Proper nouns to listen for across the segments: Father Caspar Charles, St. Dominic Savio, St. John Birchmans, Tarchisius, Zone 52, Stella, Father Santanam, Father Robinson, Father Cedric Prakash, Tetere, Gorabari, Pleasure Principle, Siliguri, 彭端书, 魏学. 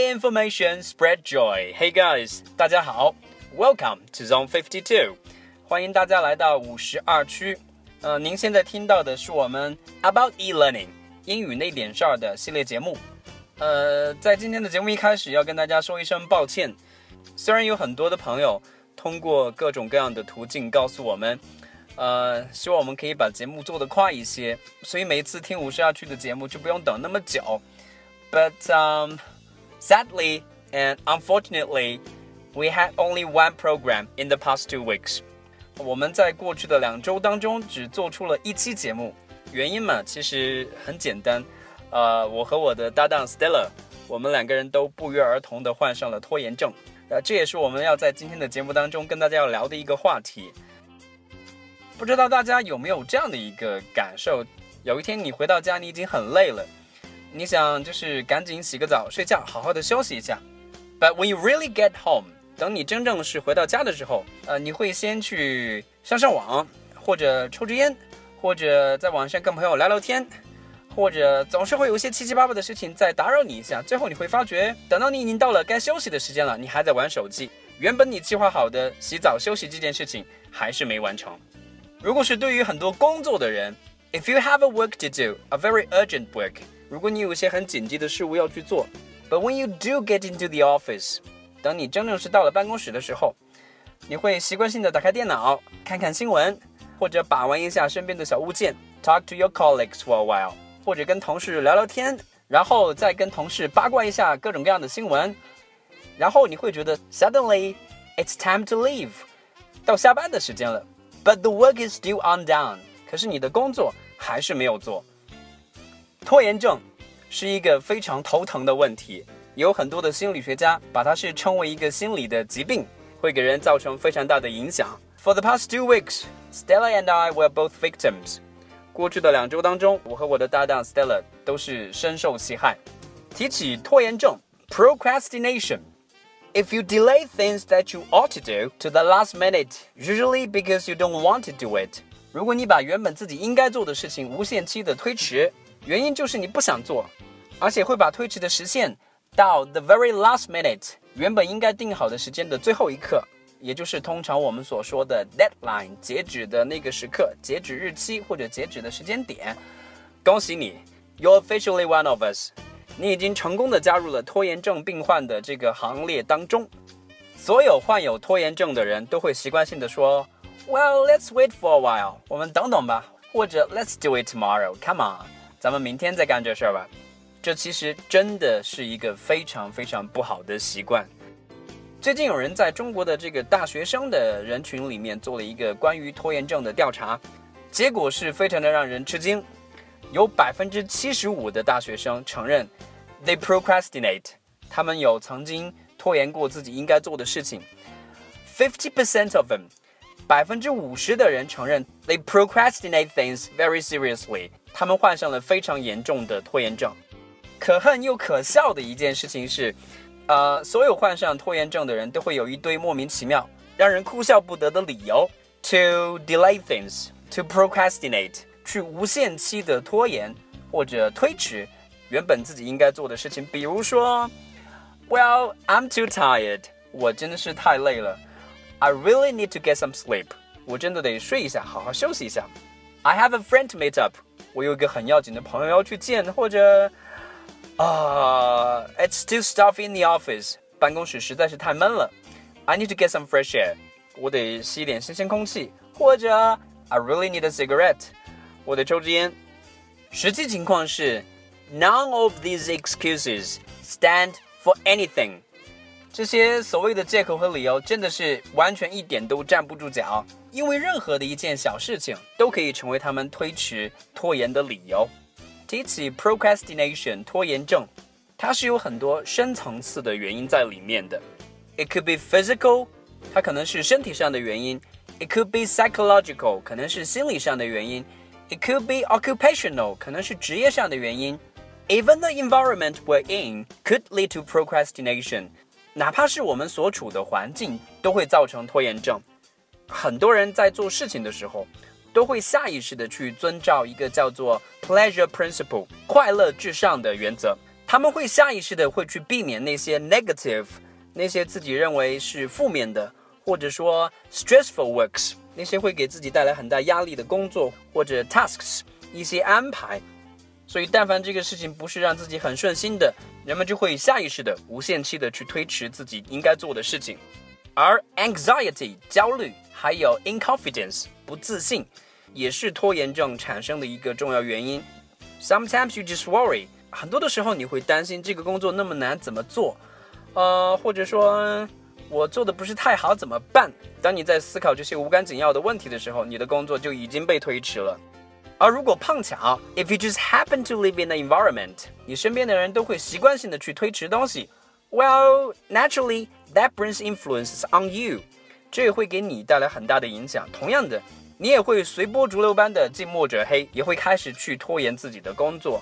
Share information, spread joy. Hey guys, 大家好 ，Welcome to Zone 52. 欢迎大家来到52区。您现在听到的是我们 About e-learning 英语那点事儿的系列节目。在今天的节目一开始，要跟大家说一声抱歉。虽然有很多的朋友通过各种各样的途径告诉我们，希望我们可以把节目做得快一些，所以每次听52区的节目就不用等那么久。But sadly and unfortunately, we had only one program in the past 2 weeks. 我们在过去的2周当中只做出了1期节目，原因嘛，其实很简单。我和我的搭档 Stella， 我们2个人都不约而同的患上了拖延症。这也是我们要在今天的节目当中跟大家要聊的一个话题。不知道大家有没有这样的一个感受，有一天你回到家，你已经很累了。你想就是赶紧洗个澡睡觉，好好的休息一下。But when you really get home， 等你真正是回到家的时候，你会先去上网，或者抽支烟，或者在网上跟朋友聊聊天，或者总是会有一些七七八八的事情在打扰你一下。最后你会发觉，等到你已经到了该休息的时间了，你还在玩手机。原本你计划好的洗澡休息这件事情还是没完成。如果是对于很多工作的人 ，If you have a work to do, a very urgent work。如果你有一些很紧急的事物要去做 ，But when you do get into the office， 等你真正是到了办公室的时候，你会习惯性的打开电脑，看看新闻，或者把玩一下身边的小物件 ，Talk to your colleagues for a while， 或者跟同事聊聊天，然后再跟同事八卦一下各种各样的新闻，然后你会觉得 Suddenly it's time to leave， 到下班的时间了 ，But the work is still undone， 可是你的工作还是没有做。拖延症是一个非常头疼的问题，有很多的心理学家把它是称为一个心理的疾病，会给人造成非常大的影响。For the past 2 weeks, Stella and I were both victims. 过去的2周当中，我和我的搭档 Stella 都是深受其害。提起拖延症 ，procrastination. If you delay things that you ought to do to the last minute, usually because you don't want to do it. 如果你把原本自己应该做的事情无限期的推迟。原因就是你不想做，而且会把推迟的时限到 the very last minute， 原本应该定好的时间的最后一刻，也就是通常我们所说的 deadline， 截止的那个时刻，截止日期或者截止的时间点。恭喜你 ，You're officially one of us， 你已经成功的加入了拖延症病患的这个行列当中。所有患有拖延症的人都会习惯性的说 ，Well, let's wait for a while， 我们等等吧，或者 Let's do it tomorrow， come on。咱们明天再干这事儿吧，这其实真的是一个非常非常不好的习惯。最近有人在中国的这个大学生的人群里面做了一个关于拖延症的调查，结果是非常的让人吃惊，有 75% 的大学生承认 they procrastinate， 他们有曾经拖延过自己应该做的事情。 50% of them， 50% 的人承认 they procrastinate things very seriously，他们患上了非常严重的拖延症。可恨又可笑的一件事情是，所有患上拖延症的人都会有一堆莫名其妙让人哭笑不得的理由 to delay things, to procrastinate， 去无限期的拖延或者推迟原本自己应该做的事情。比如说 Well, I'm too tired， 我真的是太累了。 I really need to get some sleep， 我真的得睡一下，好好休息一下。 I have a friend to meet up，我有一个很要紧的朋友要去见，或者It's too stuffy in the office， 办公室实在是太闷了。 I need to get some fresh air， 我得吸一点新鲜空气，或者 I really need a cigarette， 我得抽支烟。实际情况是 None of these excuses stand for anything， 这些所谓的借口和理由真的是完全一点都站不住脚，因为任何的一件小事情都可以成为他们推迟拖延的理由。提起 procrastination 拖延症，它是有很多深层次的原因在里面的。 It could be physical， 它可能是身体上的原因。 It could be psychological， 可能是心理上的原因。 It could be occupational， 可能是职业上的原因。 Even the environment we're in could lead to procrastination， 哪怕是我们所处的环境都会造成拖延症。很多人在做事情的时候都会下意识的去遵照一个叫做 Pleasure Principle 快乐至上的原则，他们会下意识的会去避免那些 negative， 那些自己认为是负面的，或者说 stressful works， 那些会给自己带来很大压力的工作或者 tasks， 一些安排。所以但凡这个事情不是让自己很顺心的，人们就会下意识的无限期的去推迟自己应该做的事情。而 anxiety 焦虑还有 inconfidence 不自信也是拖延症产生的一个重要原因。 Sometimes you just worry， 很多的时候你会担心这个工作那么难怎么做，或者说我做的不是太好怎么办。当你在思考这些无关紧要的问题的时候，你的工作就已经被推迟了。而如果碰巧 if you just happen to live in an environment， 你身边的人都会习惯性的去推迟东西， well naturally that brings influences on you， 这也会给你带来很大的影响。同样的，你也会随波逐流般的近墨者黑，也会开始去拖延自己的工作。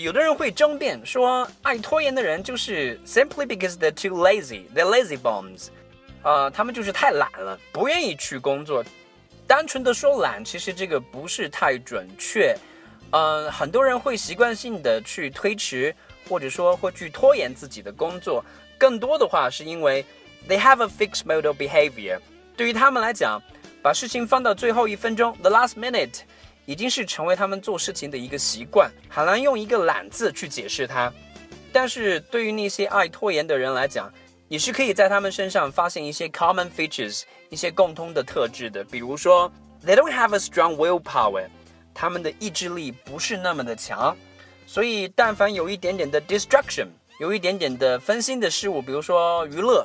有的人会争辩说爱拖延的人就是 simply because they're too lazy， they're lazy bombs， 他们就是太懒了，不愿意去工作。单纯的说懒，其实这个不是太准确。很多人会习惯性的去推迟，或者说会去拖延自己的工作。更多的话是因为 they have a fixed mode of behavior， 对于他们来讲，把事情放到最后一分钟 the last minute， 已经是成为他们做事情的一个习惯，很难用一个懒字去解释它。但是对于那些爱拖延的人来讲，你是可以在他们身上发现一些 common features， 一些共通的特质的。比如说 they don't have a strong willpower， 他们的意志力不是那么的强，所以但凡有一点点的 distraction， 有一点点的分心的事物，比如说娱乐，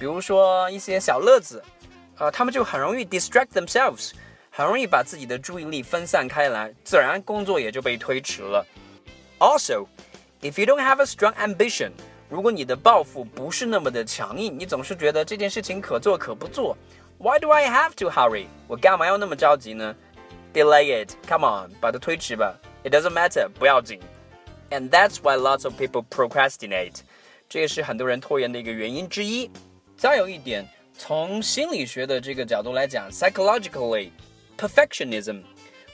比如说一些小乐子，他们就很容易 distract themselves， 很容易把自己的注意力分散开来，自然工作也就被推迟了。 Also if you don't have a strong ambition，如果你的抱负不是那么的强硬，你总是觉得这件事情可做可不做， Why do I have to hurry？ 我干嘛要那么着急呢？ Delay it， come on， 把它推迟吧， It doesn't matter， 不要紧。 And that's why lots of people procrastinate， 这也是很多人拖延的一个原因之一。再有一点，从心理学的这个角度来讲， psychologically perfectionism，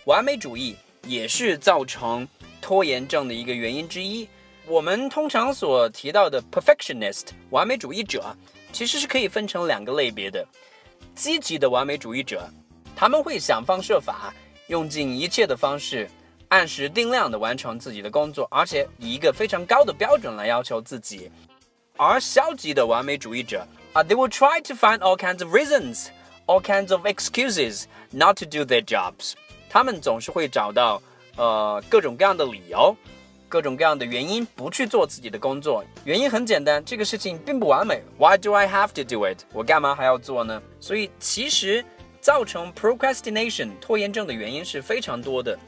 完美主义也是造成拖延症的一个原因之一。我们通常所提到的 perfectionist 完美主义者，其实是可以分成两个类别的。积极的完美主义者，他们会想方设法，用尽一切的方式，按时定量地完成自己的工作，而且以一个非常高的标准来要求自己。而消极的完美主义者，they will try to find all kinds of reasons, all kinds of excuses not to do their jobs。 他们总是会找到各种各样的理由，各种各样的原因不去做自己的工作。原因很简单，这个事情并不完美， Why do I have to do it？ 我干嘛还要做呢？所以其实造成 procrastination 拖延症的原因是非常多的。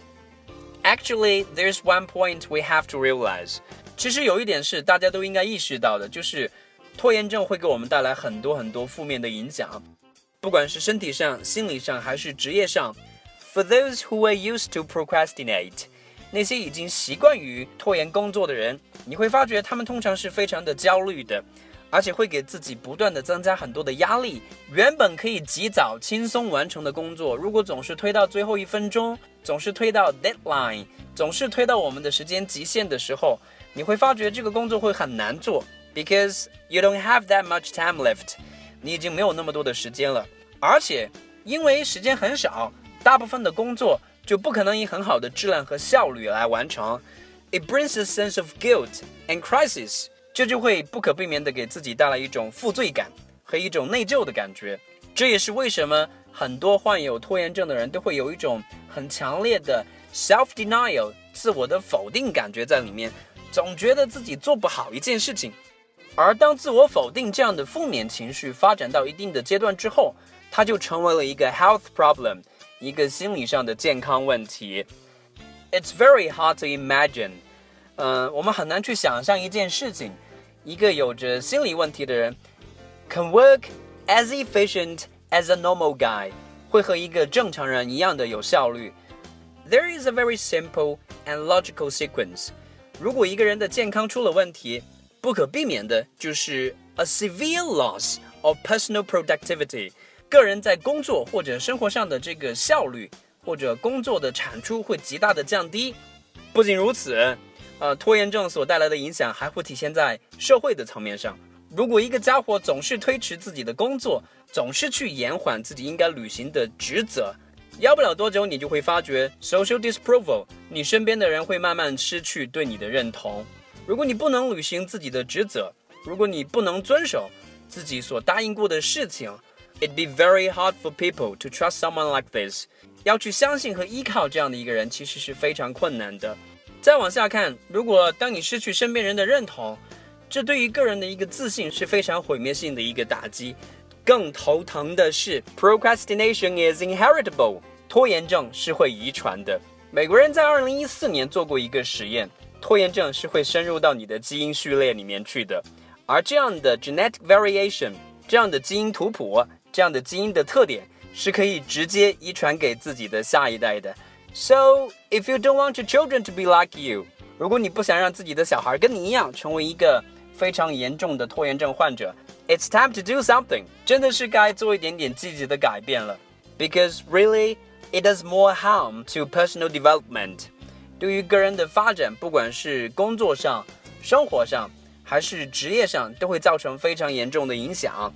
Actually there's one point we have to realize， 其实有一点是大家都应该意识到的，就是拖延症会给我们带来很多很多负面的影响，不管是身体上、心理上还是职业上。 For those who are used to procrastinate，那些已经习惯于拖延工作的人，你会发觉他们通常是非常的焦虑的，而且会给自己不断的增加很多的压力。原本可以及早轻松完成的工作，如果总是推到最后一分钟，总是推到 deadline， 总是推到我们的时间极限的时候，你会发觉这个工作会很难做， because you don't have that much time left， 你已经没有那么多的时间了。而且因为时间很少，大部分的工作就不可能以很好的质量和效率来完成。 It brings a sense of guilt and crisis， 这就会不可避免地给自己带来一种负罪感和一种内疚的感觉。这也是为什么很多患有拖延症的人都会有一种很强烈的 self-denial， 自我的否定感觉在里面，总觉得自己做不好一件事情。而当自我否定这样的负面情绪发展到一定的阶段之后，它就成为了一个 health problem，一个心理上的健康问题。 It's very hard to imagine， 我们很难去想象一件事情，一个有着心理问题的人 can work as efficient as a normal guy， 会和一个正常人一样的有效率。 There is a very simple and logical sequence， 如果一个人的健康出了问题，不可避免的就是 a severe loss of personal productivity，个人在工作或者生活上的这个效率，或者工作的产出会极大的降低。不仅如此，拖延症所带来的影响还会体现在社会的层面上。如果一个家伙总是推迟自己的工作，总是去延缓自己应该履行的职责，要不了多久你就会发觉 social disapproval， 你身边的人会慢慢失去对你的认同。如果你不能履行自己的职责，如果你不能遵守自己所答应过的事情， it'd be very hard for people to trust someone like this。 要去相信和依靠这样的一个人其实是非常困难的。再往下看，如果当你失去身边人的认同，这对于个人的一个自信是非常毁灭性的一个打击。更头疼的是 procrastination is inheritable， 拖延症是会遗传的。美国人在2014年做过一个实验，拖延症是会深入到你的基因序列里面去的。而这样的 genetic variation， 这样的基因图谱，这样的基因的特点是可以直接遗传给自己的下一代的。 So if you don't want your children to be like you， 如果你不想让自己的小孩跟你一样成为一个非常严重的拖延症患者， It's time to do something， 真的是该做一点点积极的改变了。 Because really it does more harm to personal development， 对于个人的发展，不管是工作上、生活上还是职业上，都会造成非常严重的影响。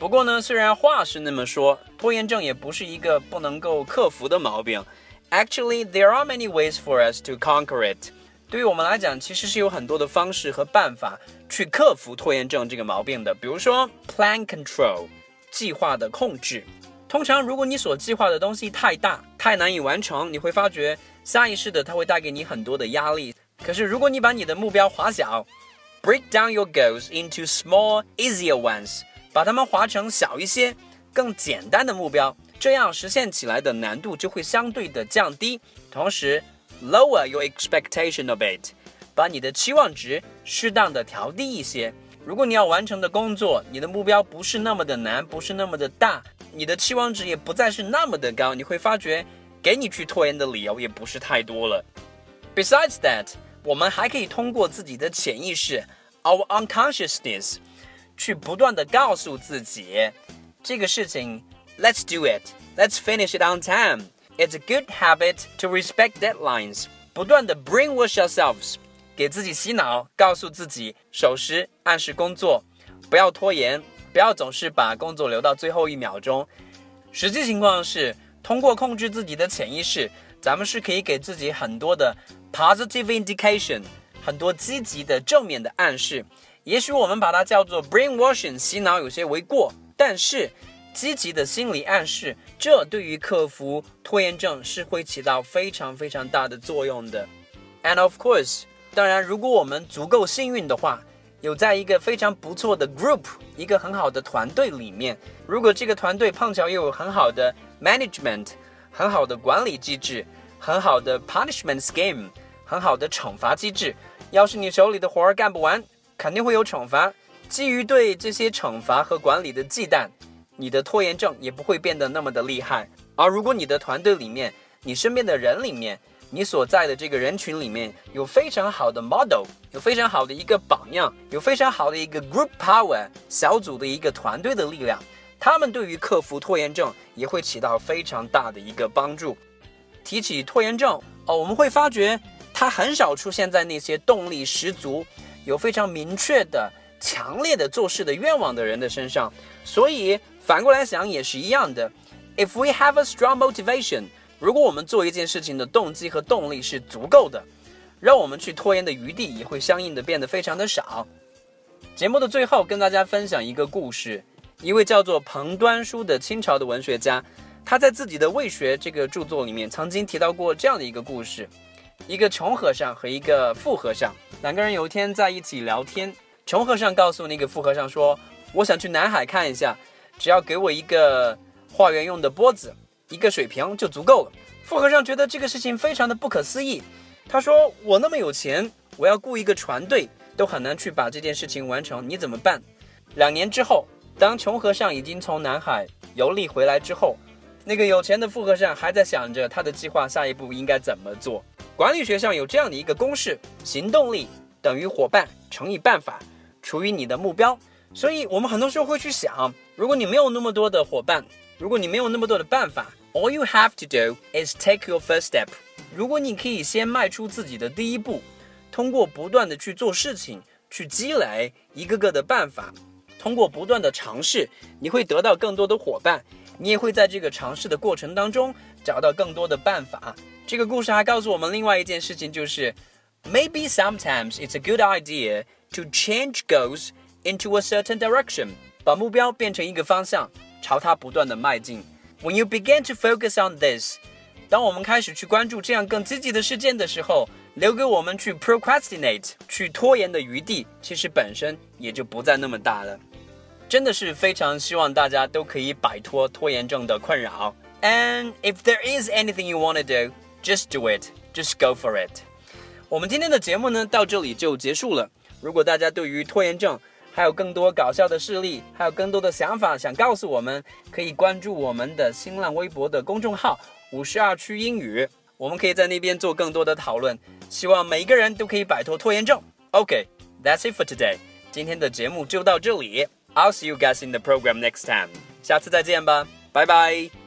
不过呢，虽然话是那么说，拖延症也不是一个不能够克服的毛病。Actually, there are many ways for us to conquer it。 对于我们来讲，其实是有很多的方式和办法去克服拖延症这个毛病的。比如说 plan control， 计划的控制。通常如果你所计划的东西太大，太难以完成，你会发觉下意识的它会带给你很多的压力。可是如果你把你的目标划小， break down your goals into small, easier ones， 把它们划成小一些更简单的目标，这样实现起来的难度就会相对的降低。同时 lower your expectation of it， 把你的期望值适当的调低一些。如果你要完成的工作，你的目标不是那么的难，不是那么的大，你的期望值也不再是那么的高，你会发觉给你去拖延的理由也不是太多了。 Besides that， 我们还可以通过自己的潜意识 our unconsciousness， 去不断的告诉自己这个事情 Let's do it， Let's finish it on time， It's a good habit to respect deadlines， 不断的 brainwash yourselves， 给自己洗脑，告诉自己守时按时工作，不要拖延，不要总是把工作留到最后一秒钟。实际情况是，通过控制自己的潜意识，咱们是可以给自己很多的 positive indication， 很多积极的正面的暗示。也许我们把它叫做 brainwashing， 洗脑有些为过，但是积极的心理暗示，这对于克服拖延症是会起到非常非常大的作用的。 And of course， 当然如果我们足够幸运的话，有在一个非常不错的 group， 一个很好的团队里面，如果这个团队碰巧又有很好的 management， 很好的管理机制，很好的 punishment scheme， 很好的惩罚机制，要是你手里的活儿干不完，肯定会有惩罚。基于对这些惩罚和管理的忌惮，你的拖延症也不会变得那么的厉害。而如果你的团队里面，你身边的人里面，你所在的这个人群里面有非常好的 model， 有非常好的一个榜样，有非常好的一个 group power， 小组的一个团队的力量，他们对于克服拖延症也会起到非常大的一个帮助。提起拖延症，我们会发觉它很少出现在那些动力十足，有非常明确的强烈的做事的愿望的人的身上。所以反过来想也是一样的， If we have a strong motivation， 如果我们做一件事情的动机和动力是足够的，让我们去拖延的余地也会相应的变得非常的少。节目的最后跟大家分享一个故事，一位叫做彭端书的清朝的文学家，他在自己的《魏学》这个著作里面曾经提到过这样的一个故事。一个穷和尚和一个富和尚两个人有一天在一起聊天，穷和尚告诉那个富和尚说，我想去南海看一下，只要给我一个化缘用的钵子，一个水瓶就足够了。富和尚觉得这个事情非常的不可思议，他说，我那么有钱，我要雇一个船队都很难去把这件事情完成，你怎么办？2年之后，当穷和尚已经从南海游历回来之后，那个有钱的富和尚还在想着他的计划下一步应该怎么做。管理学上有这样的一个公式，行动力等于伙伴乘以办法除以你的目标。所以我们很多时候会去想，如果你没有那么多的伙伴，如果你没有那么多的办法， all you have to do is take your first step， 如果你可以先迈出自己的第一步，通过不断的去做事情，去积累一个个的办法，通过不断的尝试，你会得到更多的伙伴，你也会在这个尝试的过程当中找到更多的办法。这个故事还告诉我们另外一件事情，就是 Maybe sometimes it's a good idea to change goals into a certain direction， 把目标变成一个方向，朝它不断的迈进。 When you begin to focus on this， 当我们开始去关注这样更积极的事件的时候，留给我们去 procrastinate 去拖延的余地其实本身也就不再那么大了。真的是非常希望大家都可以摆脱拖延症的困扰。 And if there is anything you want to do, just do it, just go for it。 我们今天的节目呢到这里就结束了。如果大家对于拖延症还有更多搞笑的事例，还有更多的想法想告诉我们，可以关注我们的新浪微博的公众号52区英语，我们可以在那边做更多的讨论，希望每一个人都可以摆脱拖延症。 OK, that's it for today， 今天的节目就到这里。 I'll see you guys in the program next time， 下次再见吧，拜拜。